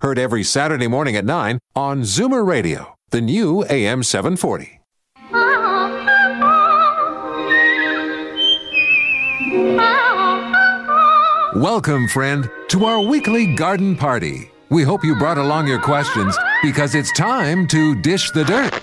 heard every Saturday morning at 9 on Zoomer Radio, the new AM 740. Welcome, friend, to our weekly garden party. We hope you brought along your questions, because it's time to dish the dirt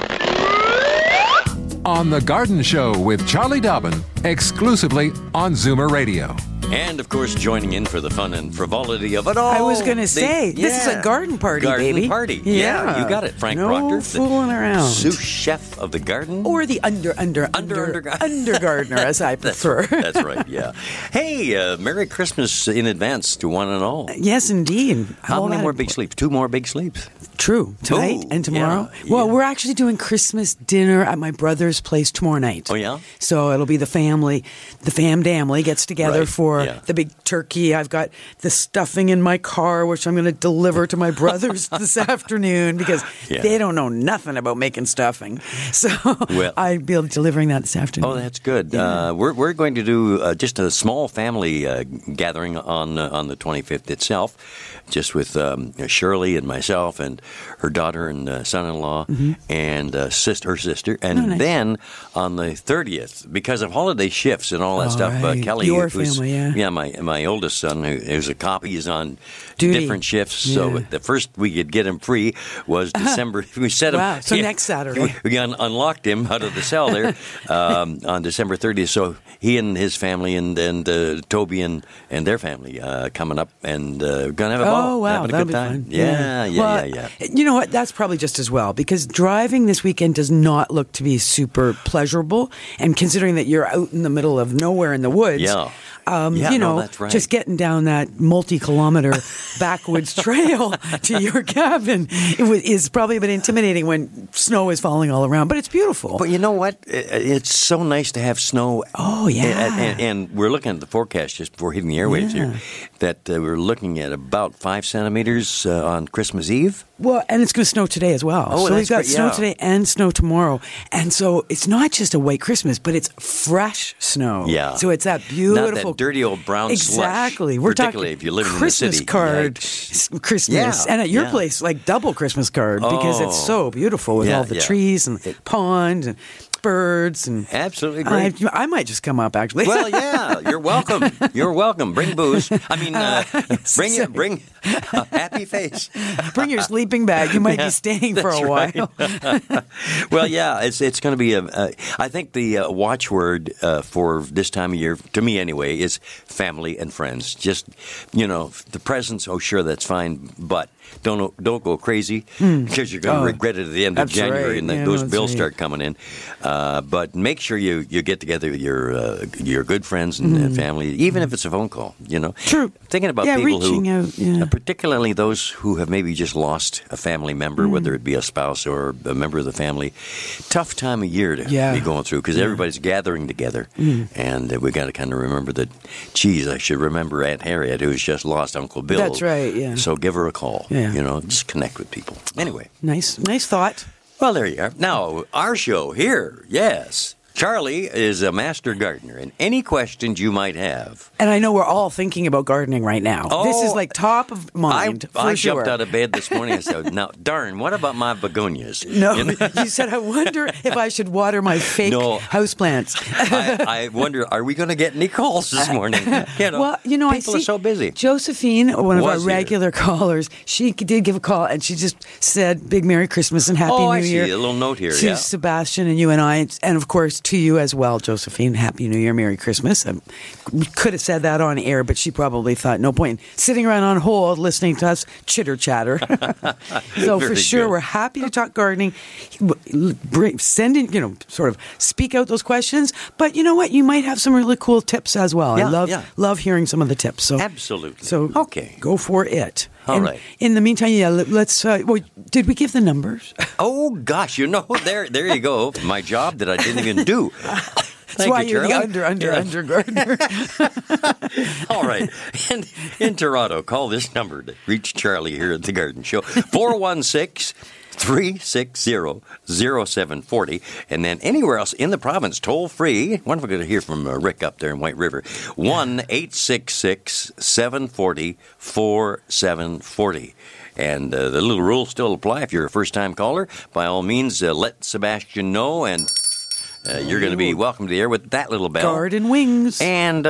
on The Garden Show with Charlie Dobbin, exclusively on Zoomer Radio. And, of course, joining in for the fun and frivolity of it all. I was going to say, this is a garden party, baby. Garden party. Yeah, you got it, Frank Proctor. No fooling around. Sous chef of the garden. Or the undergardener, as I prefer. That's right, yeah. Hey, Merry Christmas in advance to one and all. Yes, indeed. How many more big sleeps? Two more big sleeps. True. Tonight and tomorrow. Yeah, well, we're actually doing Christmas dinner at my brother's place tomorrow night. Oh, yeah? So it'll be the family. The family gets together for the big turkey. I've got the stuffing in my car, which I'm going to deliver to my brothers this afternoon, because they don't know nothing about making stuffing. So I'll be delivering that this afternoon. Oh, that's good. Yeah. We're going to do just a small family gathering on the 25th itself, just with Shirley and myself and her daughter and son-in-law and her sister. And then on the 30th, because of holiday shifts and all that stuff, Kelly, who's my oldest son, who's a cop, he's on different shifts. Yeah. So the first we could get him free was December. We set him. Wow. So next Saturday. We unlocked him out of the cell there on December 30th. So he and his family and Toby and their family coming up and going to have a ball. Oh, wow. That'll be fun. Yeah. You know what? That's probably just as well, because driving this weekend does not look to be super pleasurable. And considering that you're out in the middle of nowhere in the woods. Yeah. That's right. Just getting down that multi-kilometer backwoods trail to your cabin is probably a bit intimidating when snow is falling all around, but it's beautiful. But you know what? It's so nice to have snow. Oh, yeah. And we're looking at the forecast just before hitting the airwaves here, that we're looking at about 5 centimeters on Christmas Eve. Well, and it's going to snow today as well. Oh, so we've got snow today and snow tomorrow. And so it's not just a white Christmas, but it's fresh snow. Yeah. So it's that beautiful. Not that dirty old brown slush. Exactly. We're particularly talking if you live Christmas in the city. Card, like, Christmas. Yeah. And at your place, like double Christmas card, because it's so beautiful with all the trees and the pond and birds. And absolutely great. I might just come up, actually. Well, yeah, you're welcome. Bring booze. I mean, bring a happy face. Bring your sleeping bag. You might be staying for a while. Right. Well, it's going to be I think the watchword for this time of year, to me anyway, is family and friends. Just, the presents, oh, sure, that's fine, but don't go crazy, because you're going to regret it at the end of January, right. And those bills start coming in. But make sure you get together with your good friends and family, even if it's a phone call. True. Thinking about people reaching out, particularly those who have maybe just lost a family member, whether it be a spouse or a member of the family. Tough time of year to be going through, because everybody's gathering together, and we got to kind of remember that. Geez, I should remember Aunt Harriet, who's just lost Uncle Bill. That's right. Yeah. So give her a call. Yeah. Just connect with people. Anyway. Nice thought. Well, there you are. Now, our show here, yes. Charlie is a master gardener, and any questions you might have. And I know we're all thinking about gardening right now. Oh, this is like top of mind. I jumped out of bed this morning and said, now, darn, what about my begonias? No, you said, I wonder if I should water my fake houseplants. I wonder, are we going to get any calls this morning? People are so busy. Josephine, one of our regular callers, she did give a call, and she just said, big Merry Christmas and Happy New Year. Oh, I see, a little note here, to Sebastian and you and I, and of course, to you as well, Josephine. Happy New Year, Merry Christmas. We could have said that on air, but she probably thought no point in sitting around on hold listening to us chitter chatter. So very for sure, good. We're happy to talk gardening. Send in, sort of speak out those questions. But you know what? You might have some really cool tips as well. I love hearing some of the tips. So absolutely. So okay, go for it. All right. In the meantime, let's. Did we give the numbers? Oh gosh, there you go. My job that I didn't even do. That's why you're the undergardener. All right. In Toronto, call this number to reach Charlie here at The Garden Show. 416-360-0740. And then anywhere else in the province, toll free. Wonderful to hear from Rick up there in White River. 1-866-740-4740. And the little rules still apply. If you're a first-time caller, by all means, let Sebastian know and... you're going to be welcome to the air with that little bell. Garden wings. And,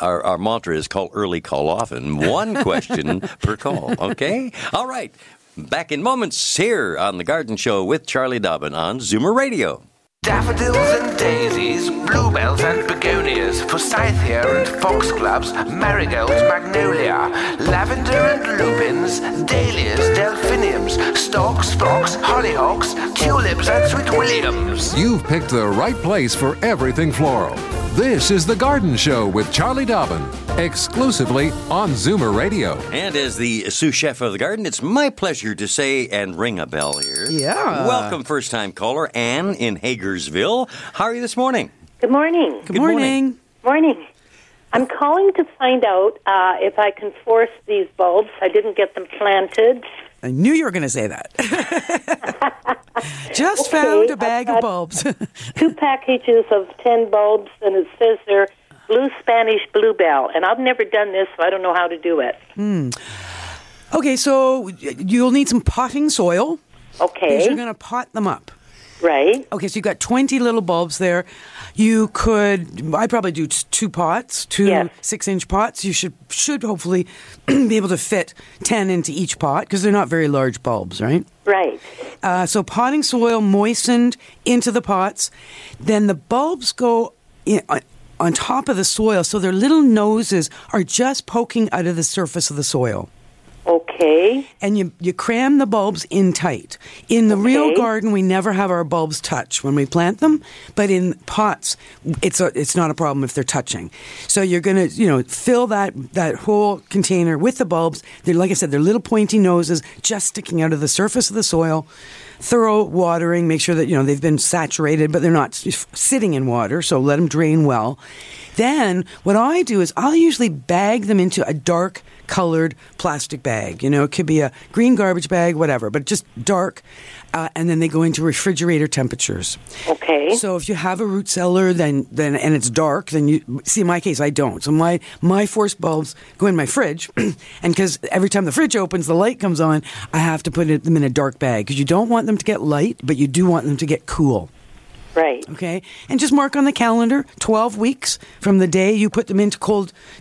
our mantra is call early, call often. One question per call, okay? All right. Back in moments here on The Garden Show with Charlie Dobbin on Zoomer Radio. Daffodils and daisies, bluebells and begonias, forsythia and foxgloves, marigolds, magnolia, lavender and lupins, dahlias, delphiniums, stalks, fox, hollyhocks, tulips and sweet williams. You've picked the right place for everything floral. This is The Garden Show with Charlie Dobbin, exclusively on Zoomer Radio. And as the sous chef of the garden, it's my pleasure to say and ring a bell here. Yeah. Welcome, first-time caller Anne in Hagersville. How are you this morning? Good morning. Good morning. I'm calling to find out if I can force these bulbs. I didn't get them planted. I knew you were going to say that. Just found a bag of bulbs. 2 packages of 10 bulbs, and it says they're blue Spanish bluebell. And I've never done this, so I don't know how to do it. Okay, so you'll need some potting soil. Okay. Because you're going to pot them up. Right. Okay, so you've got 20 little bulbs there. You could, I'd probably do 2 pots, 2 six-inch pots. You should hopefully be able to fit 10 into each pot because they're not very large bulbs, right? Right. So potting soil moistened into the pots. Then the bulbs go in, on top of the soil, so their little noses are just poking out of the surface of the soil. Okay. And you cram the bulbs in tight. In the real garden, we never have our bulbs touch when we plant them, but in pots, it's not a problem if they're touching. So you're going to, fill that whole container with the bulbs. They're, like I said, they're little pointy noses just sticking out of the surface of the soil. Thorough watering, make sure that, they've been saturated, but they're not sitting in water, so let them drain well. Then what I do is I'll usually bag them into a dark colored plastic bag. It could be a green garbage bag, whatever, but just dark. And then they go into refrigerator temperatures. Okay. So if you have a root cellar, then and it's dark, then you see. In my case, I don't. So my forced bulbs go in my fridge, and because every time the fridge opens, the light comes on, I have to put them in a dark bag because you don't want them to get light, but you do want them to get cool. Right. Okay. And just mark on the calendar 12 weeks from the day you put them into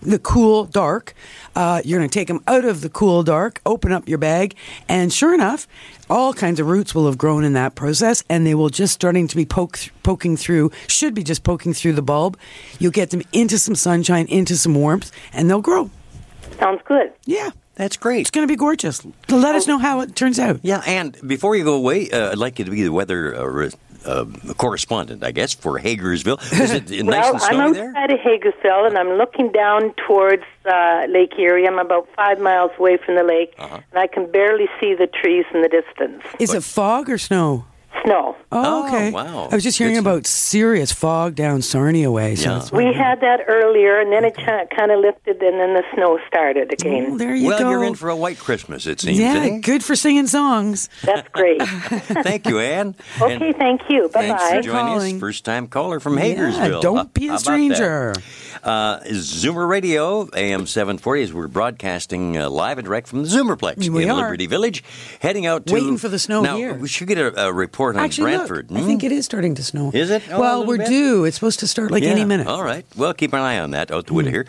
the cool dark. You're going to take them out of the cool dark, open up your bag, and sure enough, all kinds of roots will have grown in that process, and they will just starting to be poking through the bulb. You'll get them into some sunshine, into some warmth, and they'll grow. Sounds good. Yeah. That's great. It's going to be gorgeous. Let us know how it turns out. Yeah, and before you go away, I'd like you to be the weather correspondent, I guess, for Hagersville. Is it nice and snowy there? Well, I'm outside of Hagersville, and I'm looking down towards Lake Erie. I'm about 5 miles away from the lake, and I can barely see the trees in the distance. Is it fog or snow? Snow. Oh, okay. Wow. I was just hearing about serious fog down Sarnia way. So we had that earlier, and then it kind of lifted, and then the snow started again. Oh, there you go. Well, you're in for a white Christmas, it seems. Yeah, good for singing songs. That's great. Thank you, Anne. Okay, and thank you. Bye-bye. Thanks for joining us. First-time caller from Hagersville. Don't be a stranger. Zoomer Radio, AM 740, as we're broadcasting live and direct from the Zoomerplex in Liberty Village. Heading out to... Waiting for the snow here. Now, we should get a report. Actually, look, I think it is starting to snow. Is it? Oh, well, we're due. It's supposed to start any minute. All right. Well, keep an eye on that. Out the window here.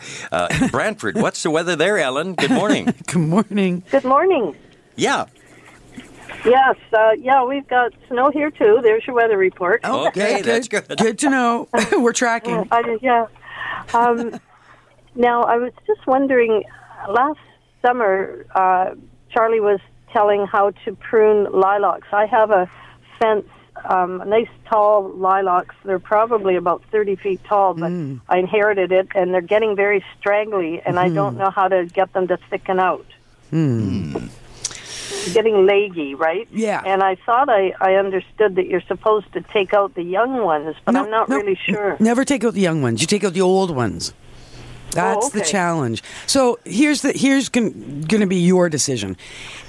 Brantford, what's the weather there, Ellen? Good morning. Good morning. Good morning. Yeah. Yes. We've got snow here, too. There's your weather report. Okay, that's good. Good to know. We're tracking. Now, I was just wondering, last summer, Charlie was telling how to prune lilacs. I have a fence nice tall lilacs. They're probably about 30 feet tall, but I inherited it, and they're getting very strangly, and I don't know how to get them to thicken out. Getting leggy, right? Yeah. And I thought I understood that you're supposed to take out the young ones, but I'm not really sure. Never take out the young ones. You take out the old ones. That's the challenge. So here's going to be your decision.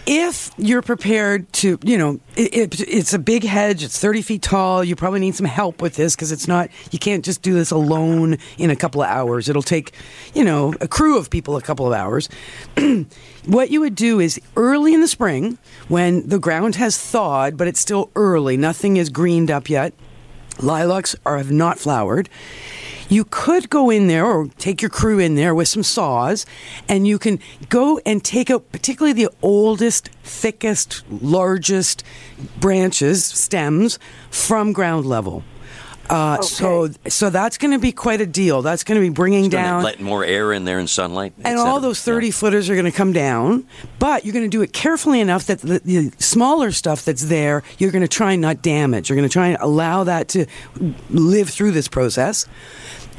If you're prepared to, you know, it's a big hedge. It's 30 feet tall. You probably need some help with this because it's not. You can't just do this alone in a couple of hours. It'll take, you know, a crew of people a couple of hours. What you would do is early in the spring when the ground has thawed, but it's still early. Nothing is greened up yet. Lilacs have not flowered. You could go in there or take your crew in there with some saws, and you can go and take out particularly the oldest, thickest, largest branches, stems, from ground level. So that's going to be quite a deal. That's going to be bringing down... letting more air in there and sunlight. And all those 30-footers are going to come down, but you're going to do it carefully enough that the smaller stuff that's there, you're going to try and not damage. You're going to try and allow that to live through this process.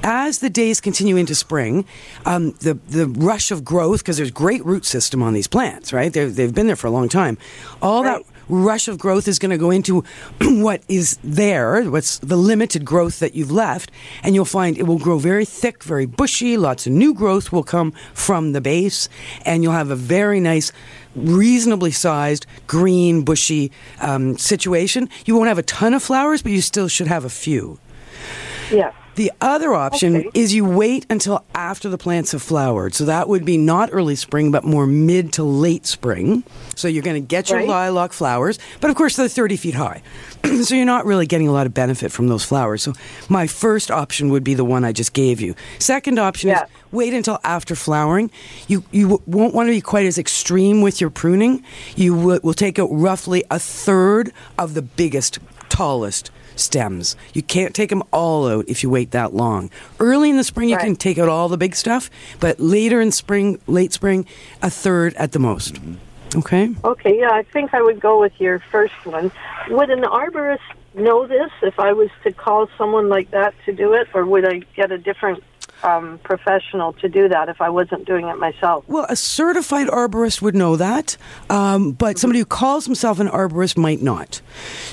As the days continue into spring, the rush of growth, because there's great root system on these plants, right? They've been there for a long time. That rush of growth is going to go into what is there, what's the limited growth that you've left, and you'll find it will grow very thick, very bushy, lots of new growth will come from the base, and you'll have a very nice, reasonably sized, green, bushy situation. You won't have a ton of flowers, but you still should have a few. Yeah. The other option is you wait until after the plants have flowered. So that would be not early spring, but more mid to late spring. So you're going to get your lilac flowers, but of course they're 30 feet high. So you're not really getting a lot of benefit from those flowers. So my first option would be the one I just gave you. Second option is wait until after flowering. You won't want to be quite as extreme with your pruning. You will take out roughly a third of the biggest, tallest stems. You can't take them all out if you wait that long. Early in the spring, you can take out all the big stuff, but later in spring, late spring, a third at the most. Okay? Okay, yeah, I think I would go with your first one. Would an arborist know this if I was to call someone like that to do it, or would I get a different professional to do that if I wasn't doing it myself? Well, a certified arborist would know that, but somebody who calls himself an arborist might not.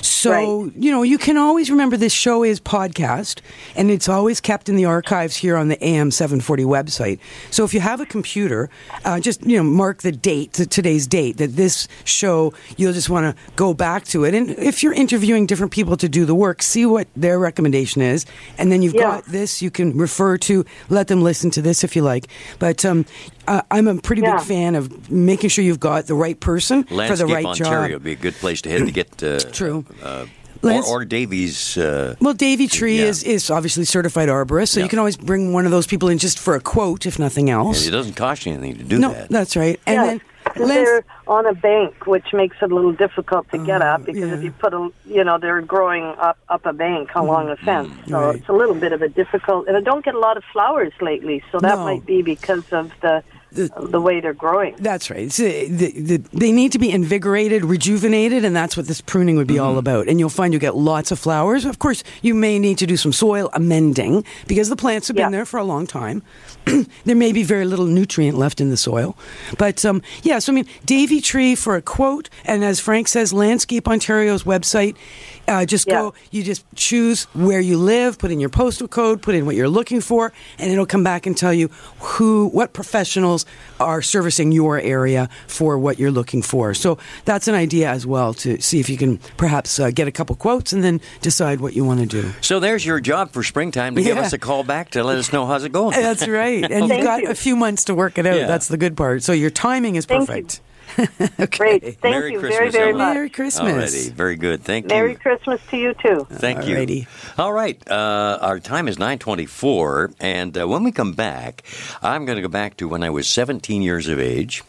So, you know, you can always remember this show is podcast, and it's always kept in the archives here on the AM 740 website. So if you have a computer, just, you know, mark the date, today's date, that this show, you'll just want to go back to it. And if you're interviewing different people to do the work, see what their recommendation is, and then you've got this you can refer to. Let them listen to this if you like. But I'm a pretty big fan of making sure you've got the right person for the right job. Landscape Ontario would be a good place to head to get... True. Or Davey's... well, Davey Tree is obviously certified arborist, so you can always bring one of those people in just for a quote, if nothing else. And it doesn't cost you anything to do that. No, that's right. And then... they're on a bank, which makes it a little difficult to get at because if you put a, you know, they're growing up a bank along a fence, so it's a little bit of a difficult. And I don't get a lot of flowers lately, so that might be because of the way they're growing. That's right. So they need to be invigorated, rejuvenated, and that's what this pruning would be all about. And you'll find you get lots of flowers. Of course, you may need to do some soil amending because the plants have been there for a long time. There may be very little nutrient left in the soil. But, so I mean, Davey Tree for a quote, and as Frank says, Landscape Ontario's website, just go, you just choose where you live, put in your postal code, put in what you're looking for, and it'll come back and tell you what professionals are servicing your area for what you're looking for. So that's an idea as well, to see if you can perhaps get a couple quotes and then decide what you want to do. So there's your job for springtime, to give us a call back to let us know how's it going. That's right. And you've got a few months to work it out. Yeah. That's the good part. So your timing is perfect. Okay. Great. Thank you very, very much. Merry Christmas. Alrighty. Very good. Thank you. Merry Christmas to you, too. Thank you. All right. Our time is 9:24, and when we come back, I'm going to go back to when I was 17 years of age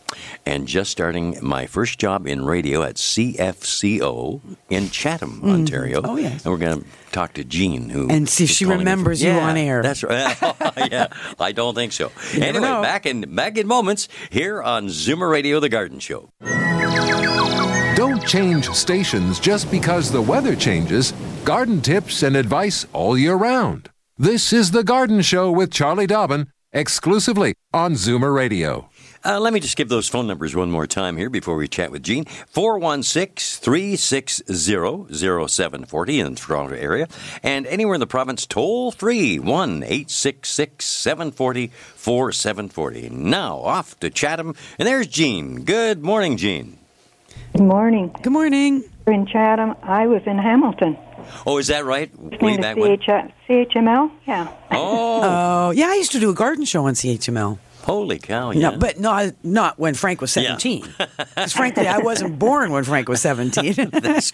and just starting my first job in radio at CFCO in Chatham, Ontario. Oh, yes. And we're going to talk to Jean, who... And see if she remembers you on air. That's right. Yeah, I don't think so. Anyway, back in moments here on Zoomer Radio, The Garden Show. Don't change stations just because the weather changes. Garden tips and advice all year round. This is The Garden Show with Charlie Dobbin, exclusively on Zoomer Radio. Let me just give those phone numbers one more time here before we chat with Gene. 416-360-0740 in the Toronto area. And anywhere in the province, toll free, 1-866-740-4740. Now, off to Chatham. And there's Gene. Good morning, Gene. Good morning. Good morning. In Chatham. I was in Hamilton. Oh, is that right? Way back when? CHML, yeah. Oh. Yeah, I used to do a garden show on CHML. Holy cow, yeah. No, but not when Frank was 17. Yeah. Frankly, I wasn't born when Frank was 17. That's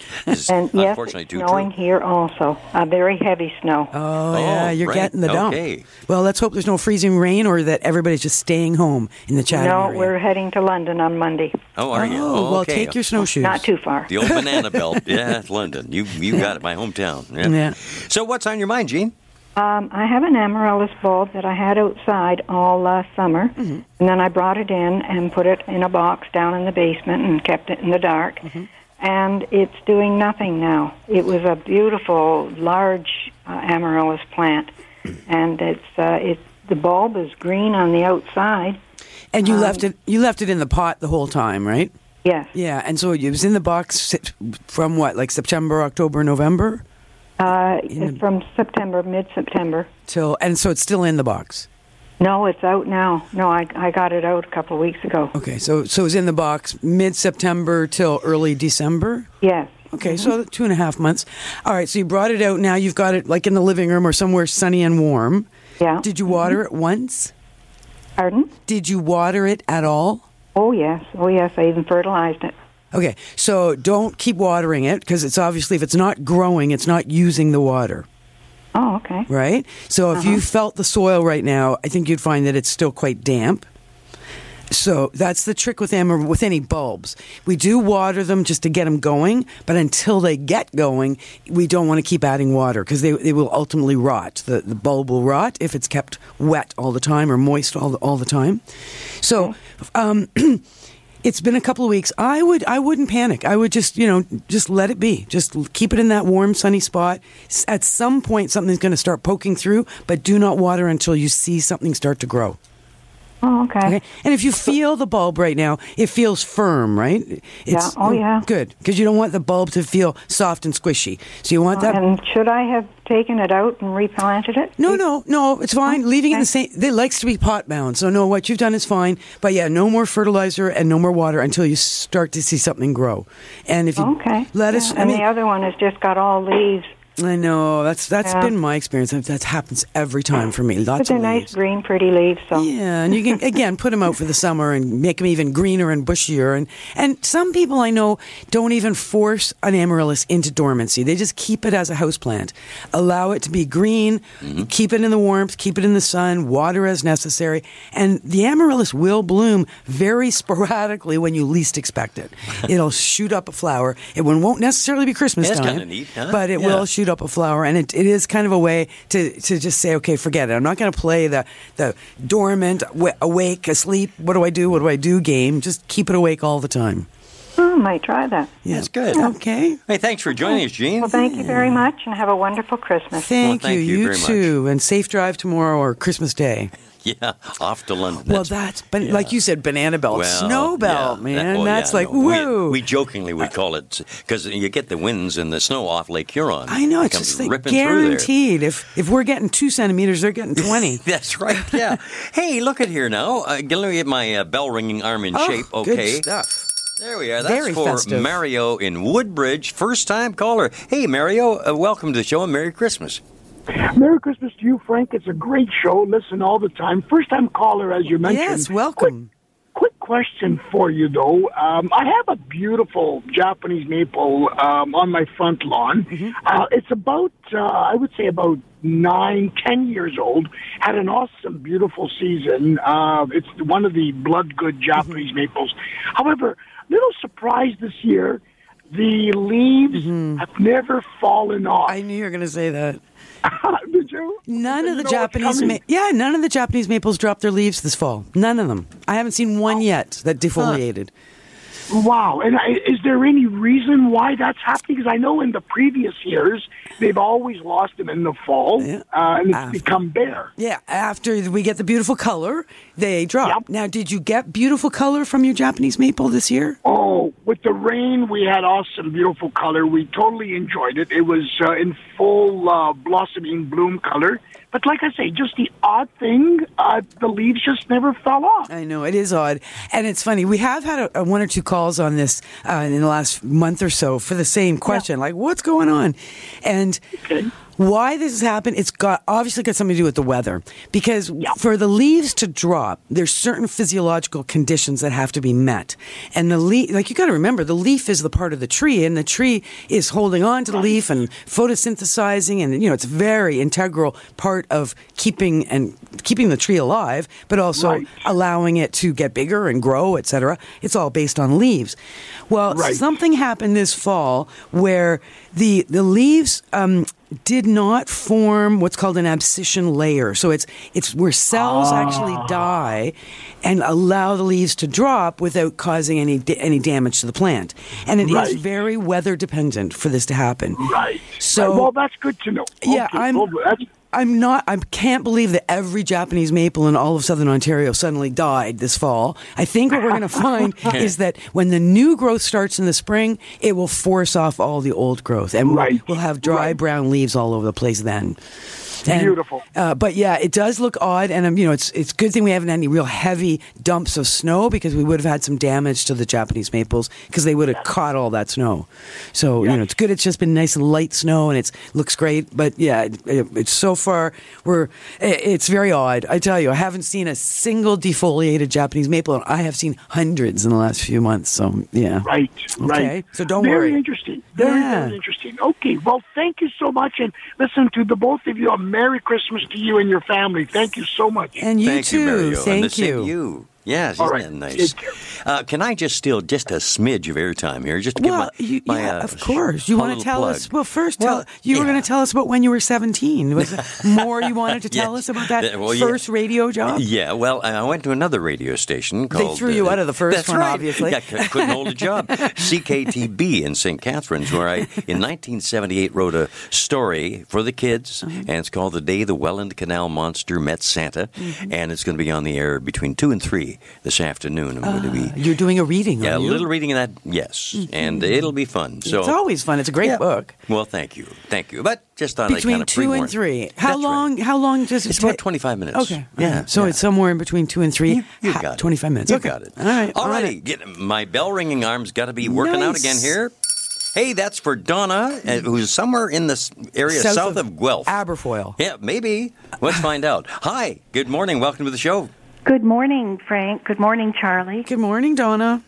unfortunately too true. Snowing here also. Very heavy snow. Oh, yeah, you're right. Getting the dump. Okay. Well, let's hope there's no freezing rain or that everybody's just staying home in the Chatham area. No, we're heading to London on Monday. Oh, are you? Oh, well, take your snowshoes. Not too far. The old banana belt. Yeah, London. You got it, my hometown. Yeah. So what's on your mind, Jean? I have an amaryllis bulb that I had outside all summer, mm-hmm. and then I brought it in and put it in a box down in the basement and kept it in the dark, mm-hmm. and it's doing nothing now. It was a beautiful, large amaryllis plant, and the bulb is green on the outside. And you left it in the pot the whole time, right? Yes. Yeah, and so it was in the box from what, like September, October, November? From September, mid-September. So it's still in the box? No, it's out now. No, I got it out a couple of weeks ago. Okay, so it was in the box mid-September till early December? Yes. Okay, mm-hmm. So 2.5 months. All right, so you brought it out now. You've got it like in the living room or somewhere sunny and warm. Yeah. Did you water mm-hmm. it once? Pardon? Did you water it at all? Oh, yes. I even fertilized it. Okay, so don't keep watering it, because it's obviously, if it's not growing, it's not using the water. Oh, okay. Right? So if you felt the soil right now, I think you'd find that it's still quite damp. So that's the trick with them, or with any bulbs. We do water them just to get them going, but until they get going, we don't want to keep adding water, because they will ultimately rot. The bulb will rot if it's kept wet all the time or moist all the time. So... It's been a couple of weeks. I wouldn't panic. I would just let it be. Just keep it in that warm, sunny spot. At some point, something's going to start poking through, but do not water until you see something start to grow. Oh, okay. And if you feel the bulb right now, it feels firm, right? Good, because you don't want the bulb to feel soft and squishy. So you want that. And should I have taken it out and replanted it? No, it's fine. Leaving it the same. It likes to be pot bound, so no, what you've done is fine. But yeah, no more fertilizer and no more water until you start to see something grow. And if you let us, and the other one has just got all leaves. I know, that's been my experience. That happens every time for me. Lots of leaves. Nice green, pretty leaves. So. Yeah, and you can, again, put them out for the summer and make them even greener and bushier. And some people I know don't even force an amaryllis into dormancy. They just keep it as a houseplant. Allow it to be green, mm-hmm. keep it in the warmth, keep it in the sun, water as necessary. And the amaryllis will bloom very sporadically when you least expect it. It'll shoot up a flower. It won't necessarily be Christmas time. That's kind of neat, huh? But it will shoot up a flower, and it is kind of a way to just say, okay, forget it. I'm not going to play the dormant, awake, asleep, what do I do game. Just keep it awake all the time. Oh, I might try that. Yeah. That's good. Okay. Hey, thanks for joining us, Jean. Well, thank you very much, and have a wonderful Christmas. Thank you, you too, and safe drive tomorrow or Christmas Day. Yeah, off to London. Well, that's like you said, banana belt, snow belt, man. Whoa. We jokingly would call it, because you get the winds and the snow off Lake Huron. I know, it's just like guaranteed. If we're getting 2 centimeters, they're getting 20. That's right, yeah. Hey, look at here now. Let me get my bell-ringing arm in shape. Okay. Good stuff. There we are. That's very for festive. Mario in Woodbridge, first-time caller. Hey, Mario, welcome to the show and Merry Christmas. Merry Christmas to you, Frank. It's a great show. Listen all the time. First-time caller, as you mentioned. Yes, welcome. Quick question for you, though. I have a beautiful Japanese maple on my front lawn. Mm-hmm. It's about, I would say, about 9-10 years old. Had an awesome, beautiful season. It's one of the blood-good Japanese mm-hmm. maples. However, little surprise this year, the leaves mm-hmm. have never fallen off. I knew you were going to say that. Did you? None of the Japanese maples dropped their leaves this fall. None of them. I haven't seen one yet that defoliated. Wow! And is there any reason why that's happening? Because I know in the previous years, they've always lost them in the fall, and it's become bare. Yeah, after we get the beautiful color, they drop. Yep. Now, did you get beautiful color from your Japanese maple this year? Oh, with the rain, we had awesome beautiful color. We totally enjoyed it. It was in full blossoming bloom color. But like I say, just the odd thing, the leaves just never fell off. I know, it is odd. And it's funny, we have had a one or two calls on this in the last month or so for the same question, like, what's going on? And why this has happened, it's got obviously got something to do with the weather. Because for the leaves to drop, there's certain physiological conditions that have to be met. And the leaf, like, you got to remember, the leaf is the part of the tree, and the tree is holding on to the leaf and photosynthesizing, and, you know, it's a very integral part of keeping the tree alive, but also allowing it to get bigger and grow, etc. It's all based on leaves. Well, something happened this fall where the leaves did not form what's called an abscission layer. So it's where cells actually die and allow the leaves to drop without causing any damage to the plant. And it is very weather dependent for this to happen. Right. So well, that's good to know. Yeah, okay. I can't believe that every Japanese maple in all of southern Ontario suddenly died this fall. I think what we're going to find is that when the new growth starts in the spring, it will force off all the old growth, and we'll have dry brown leaves all over the place then. And, beautiful. But yeah, it does look odd, and you know, it's a good thing we haven't had any real heavy dumps of snow, because we would have had some damage to the Japanese maples because they would have caught all that snow. So you know, it's good. It's just been nice and light snow, and it looks great. But yeah, it's so far it's very odd. I tell you, I haven't seen a single defoliated Japanese maple, and I have seen hundreds in the last few months. So yeah, So don't worry. Very interesting. Very interesting. Okay. Well, thank you so much, and listen to the both of you. Merry Christmas to you and your family. Thank you so much. And you thank too. You, Mario. Thank and the you. You. Yes, all isn't that nice? Can I just steal just a smidge of airtime here? Just to give my of course. You want to tell plug. Us? Well, first, you were going to tell us about when you were 17. Was there more you wanted to tell us about that first radio job? Yeah, well, I went to another radio station called... They threw you out of the first one, obviously. Yeah, couldn't hold a job. CKTB in St. Catharines, where I, in 1978, wrote a story for the kids, and it's called The Day the Welland Canal Monster Met Santa, and it's going to be on the air between 2 and 3. This afternoon, I'm going to be. You're doing a reading, aren't you? A little reading of that, yes, and it'll be fun. So it's always fun. It's a great book. Well, thank you. But just thought between I'd kind of pre-warn. 2 and 3, how long does it? It's about 25 minutes. Okay, yeah. So it's somewhere in between 2 and 3. You got 25 minutes. You got it. All right. Alrighty. My bell ringing arm's got to be working out again here. Hey, that's for Donna, who's somewhere in this area south of Guelph, Aberfoyle. Yeah, maybe. Let's find out. Hi. Good morning. Welcome to the show. Good morning, Frank. Good morning, Charlie. Good morning, Donna.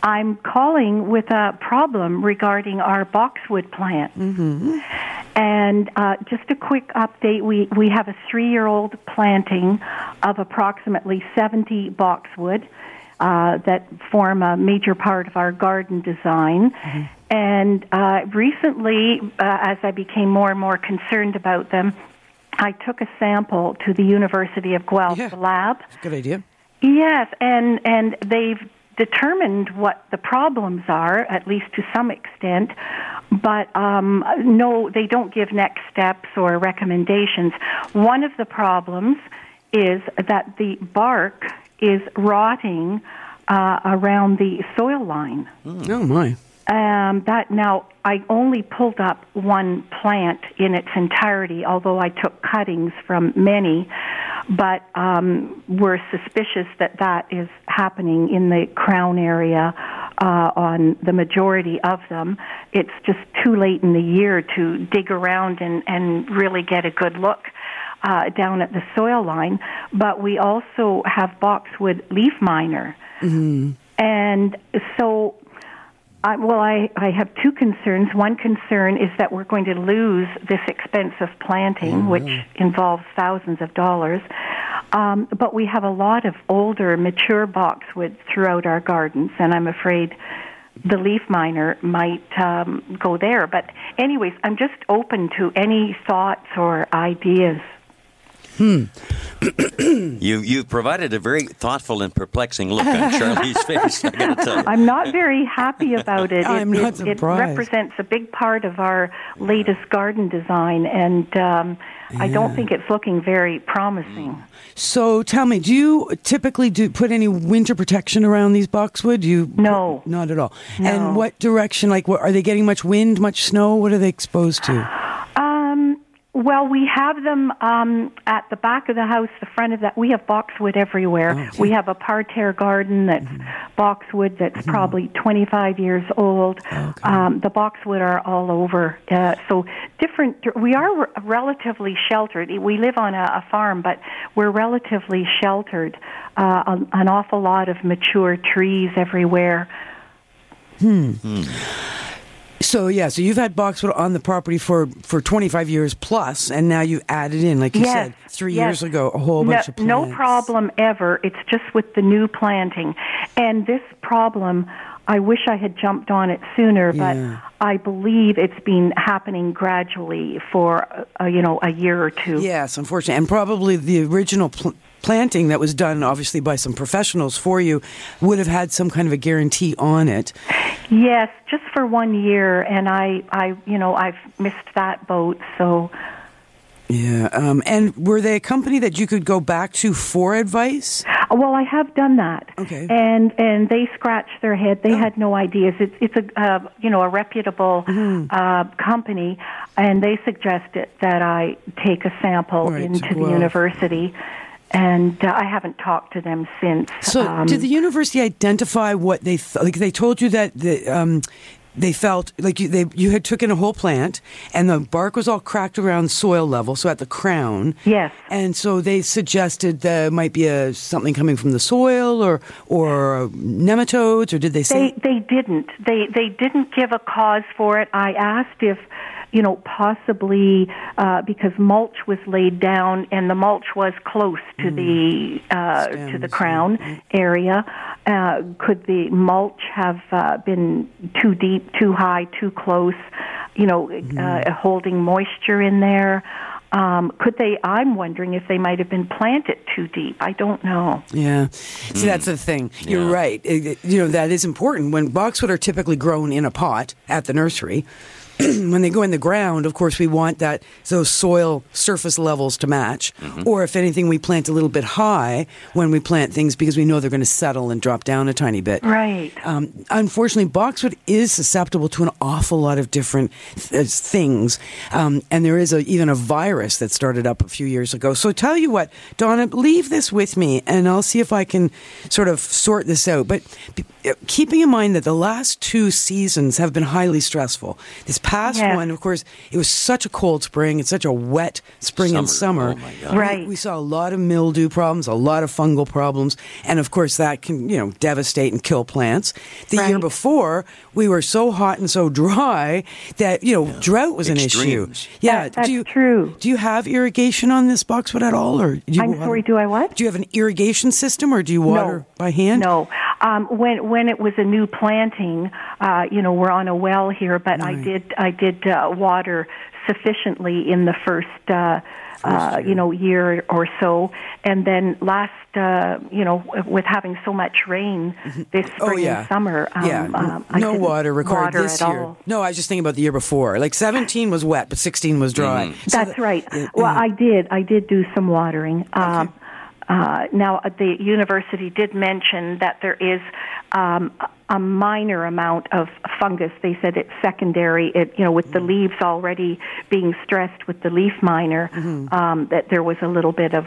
I'm calling with a problem regarding our boxwood plant. Mm-hmm. And just a quick update, we have a 3-year-old planting of approximately 70 boxwood that form a major part of our garden design. Mm-hmm. And recently, as I became more and more concerned about them, I took a sample to the University of Guelph lab. That's a good idea. Yes, and they've determined what the problems are, at least to some extent, but no, they don't give next steps or recommendations. One of the problems is that the bark is rotting around the soil line. Oh, my. That now, I only pulled up one plant in its entirety, although I took cuttings from many, but we're suspicious that is happening in the crown area on the majority of them. It's just too late in the year to dig around and really get a good look down at the soil line, but we also have boxwood leaf miner. Mm-hmm. And so... I have two concerns. One concern is that we're going to lose this expensive planting, which involves thousands of dollars. But we have a lot of older, mature boxwood throughout our gardens, and I'm afraid the leaf miner might go there. But anyways, I'm just open to any thoughts or ideas. You provided a very thoughtful and perplexing look on Charlie's face, I got to tell you. I'm not very happy about it. I'm not surprised. It represents a big part of our latest garden design, and I don't think it's looking very promising. So tell me, do you typically put any winter protection around these boxwood? No. Not at all. No. And what direction, are they getting much wind, much snow? What are they exposed to? Well, we have them at the back of the house, the front of that. We have boxwood everywhere. Okay. We have a parterre garden that's boxwood that's probably 25 years old. Okay. The boxwood are all over. So different. We are relatively sheltered. We live on a farm, but we're relatively sheltered. An awful lot of mature trees everywhere. So you've had boxwood on the property for 25 years plus, and now you added in, like you said, 3 years ago, a whole bunch of plants. No problem ever. It's just with the new planting. And this problem, I wish I had jumped on it sooner, but I believe it's been happening gradually for, a year or two. Yes, unfortunately. And probably the original planting that was done, obviously, by some professionals for you would have had some kind of a guarantee on it. Yes, just for 1 year, and I've missed that boat, so... Yeah, and were they a company that you could go back to for advice? Well, I have done that. Okay. And they scratched their head. They had no ideas. It's a reputable company, and they suggested that I take a sample into the university. And I haven't talked to them since. So did the university identify what they... they told you that they felt... you had taken a whole plant, and the bark was all cracked around soil level, so at the crown. Yes. And so they suggested there might be something coming from the soil or nematodes, or did they say... They didn't. They didn't give a cause for it. I asked if... possibly because mulch was laid down, and the mulch was close to the crown area. Could the mulch have been too deep, too high, too close? Holding moisture in there. I'm wondering if they might have been planted too deep. I don't know. Yeah. See, that's the thing. You're right. That is important. When boxwood are typically grown in a pot at the nursery, when they go in the ground, of course, we want those soil surface levels to match. Mm-hmm. Or if anything, we plant a little bit high when we plant things because we know they're going to settle and drop down a tiny bit. Right. Unfortunately, boxwood is susceptible to an awful lot of different things. And there is even a virus that started up a few years ago. So tell you what, Donna, leave this with me and I'll see if I can sort of sort this out. But keeping in mind that the last two seasons have been highly stressful. This past one, of course, it was such a cold spring. It's such a wet spring and summer. Oh my God. Right. We saw a lot of mildew problems, a lot of fungal problems. And of course, that can, devastate and kill plants. The year before, we were so hot and so dry that, drought was Extremes. An issue. Yeah. That's true. Do you have irrigation on this boxwood at all? Or do I what? Do you have an irrigation system or do you water by hand? No. When it was a new planting, we're on a well here, but I did water sufficiently in the first year or so, and then last with having so much rain this spring and summer, no water required this year. All. No, I was just thinking about the year before. 17 was wet, but 16 was dry. Mm-hmm. So that's right. I did do some watering. Okay. Now, the university did mention that there is a minor amount of fungus. They said it's secondary. With the leaves already being stressed with the leaf miner, that there was a little bit of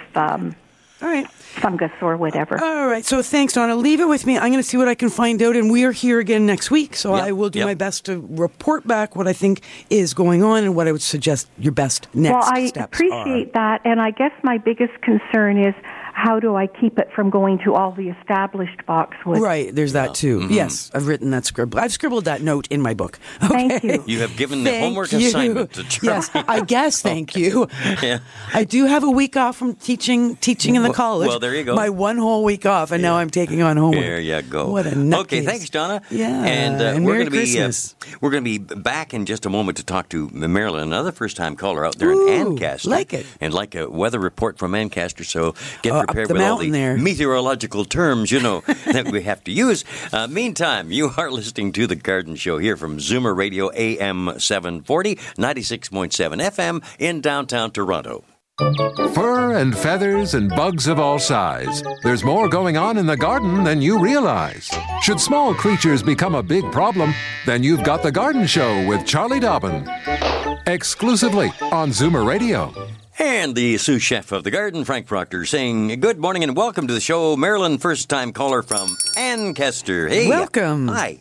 fungus or whatever. All right. So thanks, Donna. Leave it with me. I'm going to see what I can find out, and we are here again next week. So I will do my best to report back what I think is going on and what I would suggest your best next steps are. Well, I appreciate that, and I guess my biggest concern is how do I keep it from going to all the established boxwood? Right, there's that too. Mm-hmm. Yes, I've written that scribble. I've scribbled that note in my book. Okay. Thank you. You have given the homework assignment to Charlie. Yes, I guess, thank you. Yeah. I do have a week off from teaching in the college. Well, there you go. My one whole week off, and now I'm taking on homework. There you go. What a nutcase. Okay, thanks, Donna. Yeah, and Merry Christmas. We're going to be back in just a moment to talk to Marilyn, another first-time caller out there in Ancaster. Like it. And like a weather report from Ancaster, so get prepared with all the meteorological terms, that we have to use. Meantime, you are listening to The Garden Show here from Zoomer Radio AM 740, 96.7 FM in downtown Toronto. Fur and feathers and bugs of all size. There's more going on in the garden than you realize. Should small creatures become a big problem, then you've got The Garden Show with Charlie Dobbin. Exclusively on Zoomer Radio. And the sous chef of the garden, Frank Proctor, saying good morning and welcome to the show. Marilyn, first-time caller from Ancaster. Hey. Welcome. Hi.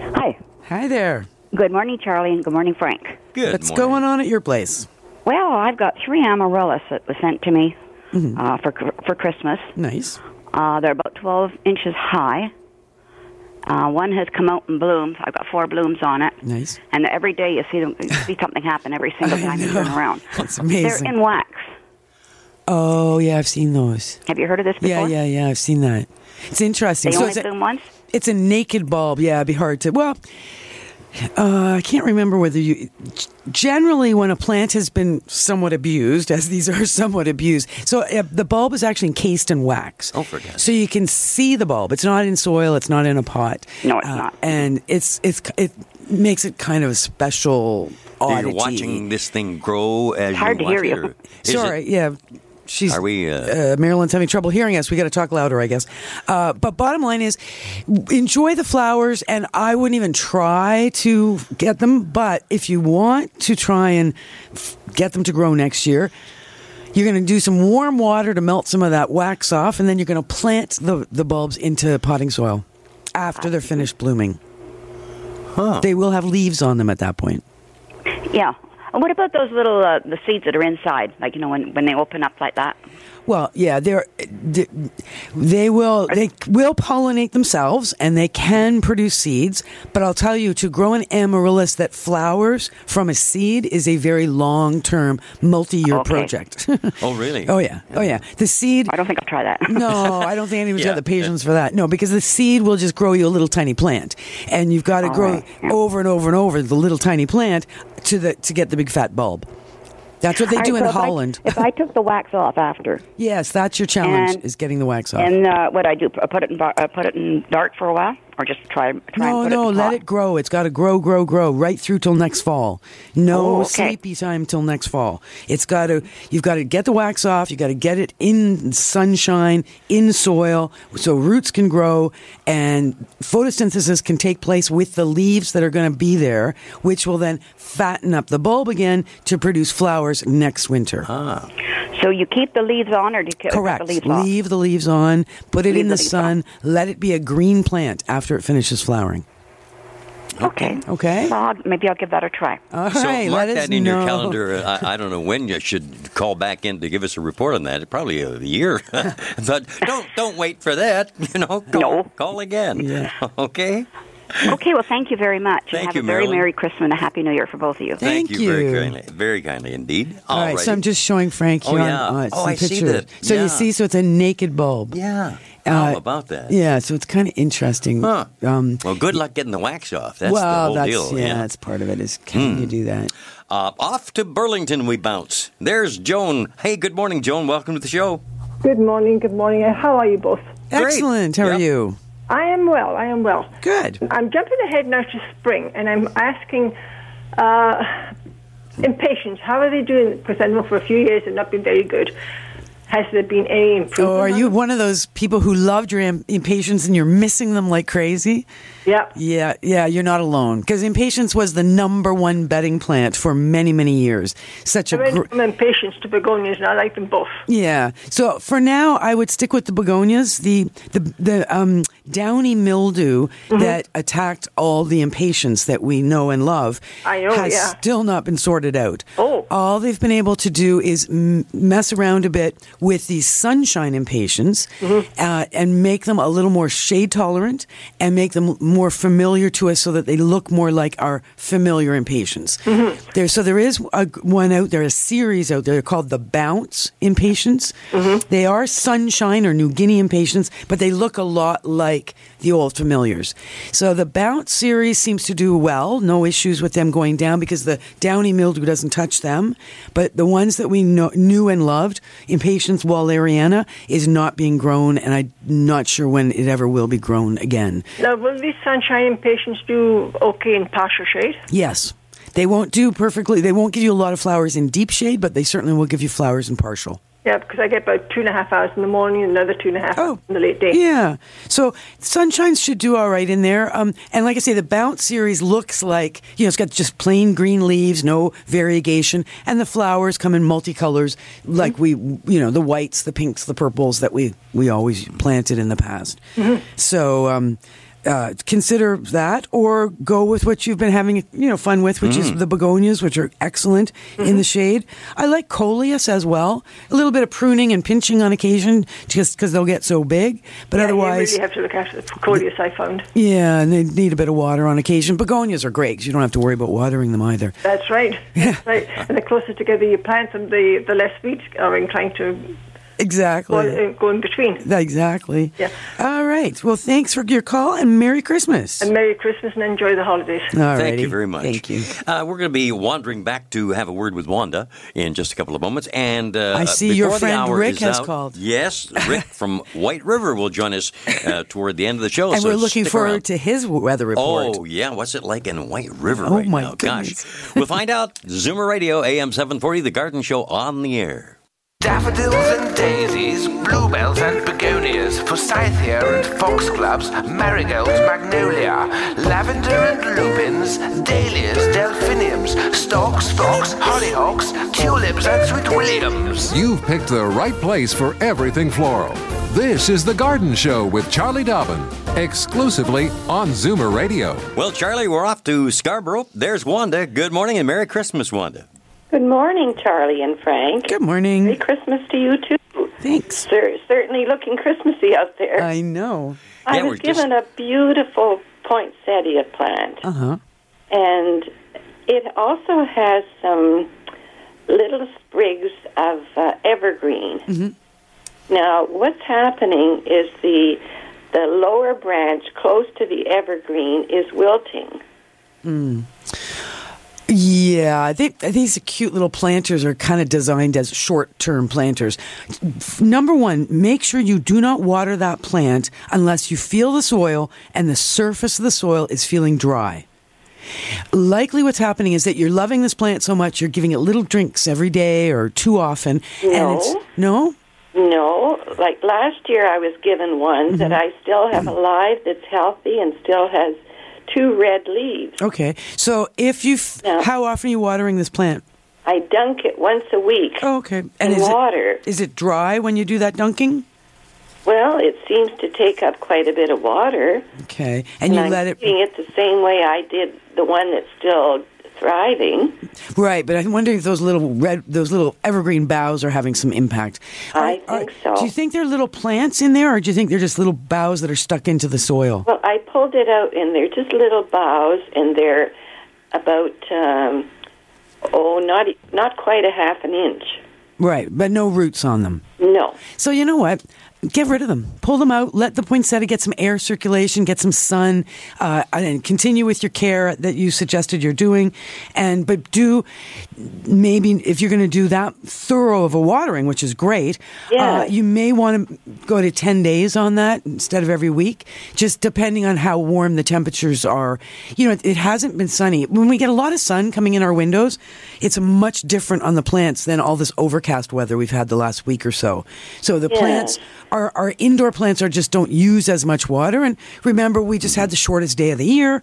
Hi. Hi there. Good morning, Charlie, and good morning, Frank. Good What's morning. Going on at your place? Well, I've got 3 amaryllis that was sent to me for Christmas. Nice. They're about 12 inches high. One has come out in blooms. I've got 4 blooms on it. Nice. And every day you see something happen every single time you turn around. That's amazing. They're in wax. Oh, yeah, I've seen those. Have you heard of this before? Yeah, I've seen that. It's interesting. They only bloom once? It's a naked bulb. Yeah, it'd be hard to... Well, I can't remember whether you... Generally, when a plant has been somewhat abused, as these are somewhat abused, so the bulb is actually encased in wax. Oh, forget it. So you can see the bulb. It's not in soil. It's not in a pot. No, it's not. And it makes it kind of a special oddity. You're watching this thing grow as you watch it. Hard to hear you. Sorry, Are we? Marilyn's having trouble hearing us. We got to talk louder, I guess. But bottom line is, enjoy the flowers, and I wouldn't even try to get them. But if you want to try and get them to grow next year, you're going to do some warm water to melt some of that wax off, and then you're going to plant the bulbs into potting soil after they're finished blooming. Huh. They will have leaves on them at that point. Yeah. And what about those little the seeds that are inside? Like when they open up like that. Well, yeah, they will pollinate themselves, and they can produce seeds. But I'll tell you, to grow an amaryllis that flowers from a seed is a very long-term, multi-year project. Oh, really? Oh, yeah. The seed. I don't think I'll try that. No, I don't think anyone's got the patience for that. No, because the seed will just grow you a little tiny plant, and you've got to grow over and over and over the little tiny plant to get the big fat bulb. That's what they do in Holland. If I took the wax off after, yes, that's your challenge: is getting the wax off. And what I do, I put it in dark for a while, or just try and put it in the pot. Let it grow. It's got to grow right through till next fall. Sleepy time till next fall. You've got to get the wax off. You got to get it in sunshine, in soil, so roots can grow and photosynthesis can take place with the leaves that are going to be there, which will then fatten up the bulb again to produce flowers next winter. Ah. So you keep the leaves on, or do you cut the leaves off? Leave the leaves on. Put it in the sun. Let it be a green plant after it finishes flowering. Okay. Well, maybe I'll give that a try. All so right, mark that in your calendar. I don't know when you should call back in to give us a report on that. Probably a year. But don't wait for that. Call again. Yeah. Okay. Okay, well, thank you very much. Have a very Merry Christmas and a Happy New Year for both of you. Thank you. Very kindly indeed. All right, so I'm just showing Frank here I see that. So you see, so it's a naked bulb. Yeah. How about that? Yeah, so it's kind of interesting. Huh. Well, good luck getting the wax off. That's the whole deal. Yeah, that's part of it is can you do that? Off to Burlington we bounce. There's Joan. Hey, good morning, Joan. Welcome to the show. Good morning. How are you both? Excellent. Great. How are you? I am well. Good. I'm jumping ahead now to spring, and I'm asking impatience, how are they doing? Because I know for a few years they've not been very good. Has there been any improvement? Oh, are you one of those people who loved your impatience and you're missing them like crazy? Yeah. Yeah, you're not alone. Because impatience was the number one bedding plant for many, many years. From impatience to begonias, and I like them both. Yeah. So for now, I would stick with the begonias, the downy mildew that attacked all the impatience that we know and love has still not been sorted out. Oh. All they've been able to do is mess around a bit with these sunshine impatiens and make them a little more shade tolerant and make them more familiar to us so that they look more like our familiar impatiens. Mm-hmm. There is a series out there called the Bounce impatiens. Mm-hmm. They are sunshine or New Guinea impatiens, but they look a lot like the old familiars. So the Bounce series seems to do well. No issues with them going down because the downy mildew doesn't touch them. But the ones that we knew and loved, impatiens Wahleriana, is not being grown, and I'm not sure when it ever will be grown again. Now, will these sunshine impatiens do okay in partial shade? Yes. They won't do perfectly. They won't give you a lot of flowers in deep shade, but they certainly will give you flowers in partial. Yeah, because I get about 2.5 hours in the morning and another 2.5 in the late day. Yeah. So sunshines should do all right in there. And like I say, the Bounce series looks like, you know, it's got just plain green leaves, no variegation. And the flowers come in multicolors, like we, you know, the whites, the pinks, the purples that we always planted in the past. Mm-hmm. So consider that, or go with what you've been having, you know, fun with, which is the begonias, which are excellent in the shade. I like coleus as well. A little bit of pruning and pinching on occasion, just because they'll get so big. But otherwise, you really have to look after the coleus, I found. Yeah, and they need a bit of water on occasion. Begonias are great because you don't have to worry about watering them either. That's right. That's right. And the closer together you plant them, the less weeds are inclined to. Exactly. Well, go in between. Exactly. Yeah. All right. Well, thanks for your call and Merry Christmas. And Merry Christmas and enjoy the holidays. Alrighty. Thank you very much. Thank you. We're going to be wandering back to have a word with Wanda in just a couple of moments. And I see your friend Rick has called. Yes, Rick from White River will join us toward the end of the show. And so we're looking forward to his weather report. Oh, yeah. What's it like in White River right now? Oh, my goodness. Gosh. We'll find out. Zoomer Radio, AM 740, The Garden Show on the air. Daffodils and daisies, bluebells and begonias, forsythia and foxgloves, marigolds, magnolia, lavender and lupins, dahlias, delphiniums, stalks, fox, hollyhocks, tulips and sweet williams. You've picked the right place for everything floral. This is The Garden Show with Charlie Dobbin, exclusively on Zoomer Radio. Well, Charlie, we're off to Scarborough. There's Wanda. Good morning and Merry Christmas, Wanda. Good morning, Charlie and Frank. Good morning. Merry Christmas to you, too. Thanks. Certainly looking Christmassy out there. I know. I was given a beautiful poinsettia plant. Uh-huh. And it also has some little sprigs of evergreen. Mm-hmm. Now, what's happening is the lower branch close to the evergreen is wilting. Mm. Yeah, these cute little planters are kind of designed as short-term planters. Number one, make sure you do not water that plant unless you feel the soil and the surface of the soil is feeling dry. Likely what's happening is that you're loving this plant so much, you're giving it little drinks every day or too often. No. And No, like last year I was given one that I still have alive that's healthy and still has 2 red leaves. Okay. So how often are you watering this plant? I dunk it once a week. Oh, okay. And water. Is it dry when you do that dunking? Well, it seems to take up quite a bit of water. Okay. And you let it. I'm doing it the same way I did the one that's still thriving. Right, but I'm wondering if those little evergreen boughs are having some impact. I think so. Do you think they're little plants in there, or do you think they're just little boughs that are stuck into the soil? Well, I pulled it out, and they're just little boughs, and they're about not quite 1/2 inch. Right, but no roots on them. No. So you know what? Get rid of them. Pull them out. Let the poinsettia get some air circulation, get some sun, and continue with your care that you suggested you're doing. But do, maybe if you're going to do that thorough of a watering, which is great, you may want to go to 10 days on that instead of every week, just depending on how warm the temperatures are. You know, it hasn't been sunny. When we get a lot of sun coming in our windows, it's much different on the plants than all this overcast weather we've had the last week or so. So the plants... Our indoor plants just don't use as much water. And remember, we just had the shortest day of the year.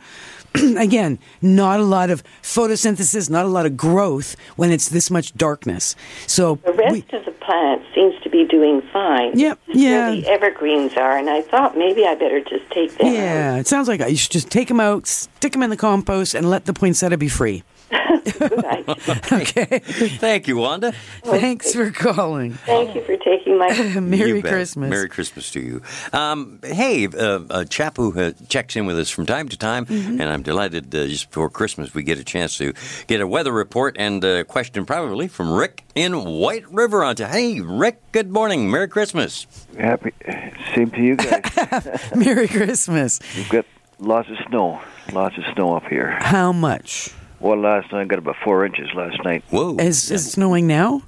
Again, not a lot of photosynthesis, not a lot of growth when it's this much darkness. So the rest of the plant seems to be doing fine. Yep, yeah. Where the evergreens are, and I thought maybe I better just take them out. Yeah, it sounds like you should just take them out, stick them in the compost, and let the poinsettia be free. Good idea. Okay. Thank you, Wanda. Okay. Thanks for calling. Thank you for taking my Merry Christmas. Merry Christmas to you. Hey, a chap who checks in with us from time to time, mm-hmm. and I'm delighted just before Christmas we get a chance to get a weather report and a question probably from Rick in White River, Ontario. Hey, Rick, good morning. Merry Christmas. Happy. Same to you guys. Merry Christmas. You've got lots of snow. Lots of snow up here. How much? Well, last night I got about 4 inches last night. Whoa. Is it snowing now?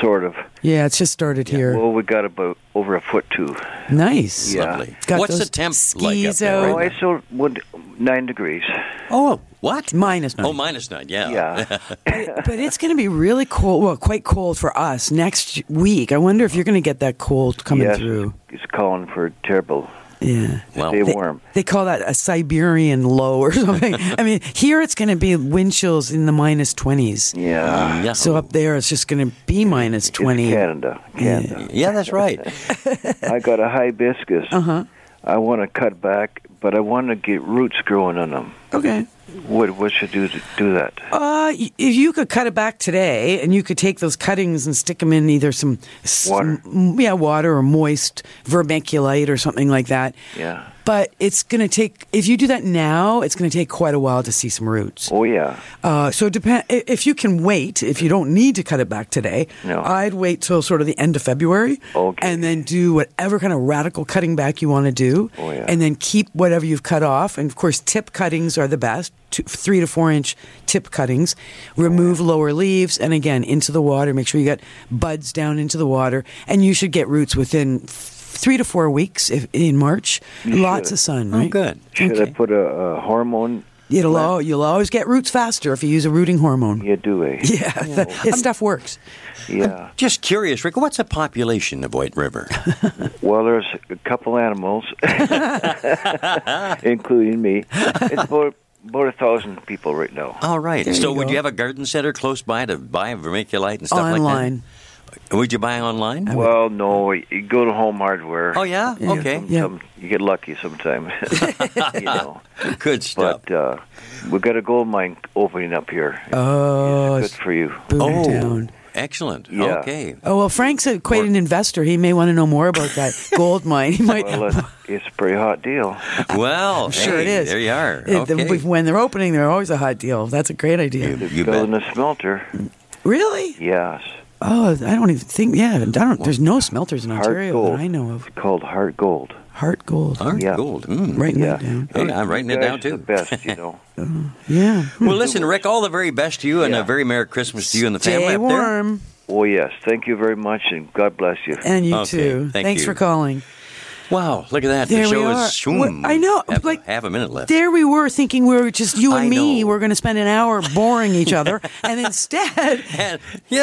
Sort of. Yeah, it's just started here. Well, we got about over a foot, too. Nice. Yeah. Lovely. What's the temp like up there? Oh, I saw 9 degrees. Oh, what? -9. Oh, -9, yeah. But it's going to be really cold, well, quite cold for us next week. I wonder if you're going to get that cold coming through. It's calling for terrible. Yeah. Well, stay warm. They call that a Siberian low or something. I mean, here it's going to be wind chills in the -20s. Yeah. So up there it's just going to be -20. It's Canada. Yeah, that's right. I got a hibiscus. Uh-huh. I want to cut back, but I want to get roots growing on them. Okay. What should you do to do that? You could cut it back today, and you could take those cuttings and stick them in either some water, water or moist vermiculite or something like that. Yeah. But it's going to take, if you do that now, it's going to take quite a while to see some roots. Oh, yeah. So if you can wait, if you don't need to cut it back today, I'd wait till sort of the end of February. Okay. And then do whatever kind of radical cutting back you want to do. Oh, yeah. And then keep whatever you've cut off. And, of course, tip cuttings are the best. 3 to 4 inch tip cuttings, remove lower leaves, and again into the water. Make sure you got buds down into the water, and you should get roots within 3 to 4 weeks in March. Lots of sun, right? Oh, good. Should I put a hormone? You'll always get roots faster if you use a rooting hormone. You do, eh? Yeah, his stuff works. Yeah. I'm just curious, Rick, what's the population of White River? Well, there's a couple animals, including me. It's about 1,000 people right now. All right. So would you have a garden center close by to buy vermiculite and stuff like that? Would you buy online? Well, no. You go to Home Hardware. Oh, yeah? Okay. You get lucky sometimes. Good stuff. But we've got a gold mine opening up here. Oh. It's good for you. Boomtown. Excellent. Yeah. Okay. Oh, well, Frank's quite an investor. He may want to know more about that gold mine. He might. Well, it's a pretty hot deal. Well, I'm sure it is. There you are. Okay. When they're opening, they're always a hot deal. That's a great idea. They're building a smelter. Really? Yes. Oh, I don't even think. Yeah, there's no smelters in Ontario that I know of. It's called Heart Gold. Heart Gold. Heart Gold. Mm. Writing that down. Hey, I'm writing it down, too. The best, yeah. Well, listen, Rick, all the very best to you and a very Merry Christmas to you and the family up there. Stay warm. Oh, yes. Thank you very much, and God bless you. And you, too. Thanks for calling. Wow, look at that. There the show is shoom. I know. Half a minute left. There we were thinking we were just you and me. We're going to spend an hour boring each other. And instead,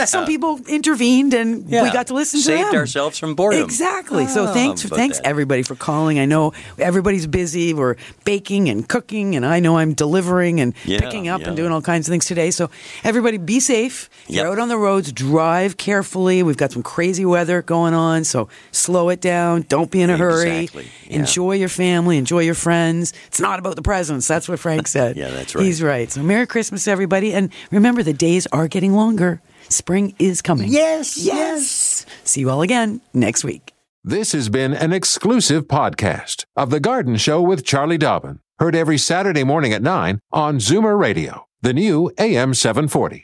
some people intervened and we got to listen to them. Saved ourselves from boredom. Exactly. So thanks everybody for calling. I know everybody's busy. We're baking and cooking, and I know I'm delivering and picking up and doing all kinds of things today. So everybody be safe. You're out on the roads. Drive carefully. We've got some crazy weather going on, so slow it down. Don't be in a hurry. Exactly. Yeah. Enjoy your family. Enjoy your friends. It's not about the presents. That's what Frank said. Yeah, that's right. He's right. So Merry Christmas, everybody. And remember, the days are getting longer. Spring is coming. Yes. See you all again next week. This has been an exclusive podcast of The Garden Show with Charlie Dobbin. Heard every Saturday morning at 9 on Zoomer Radio, the new AM 740.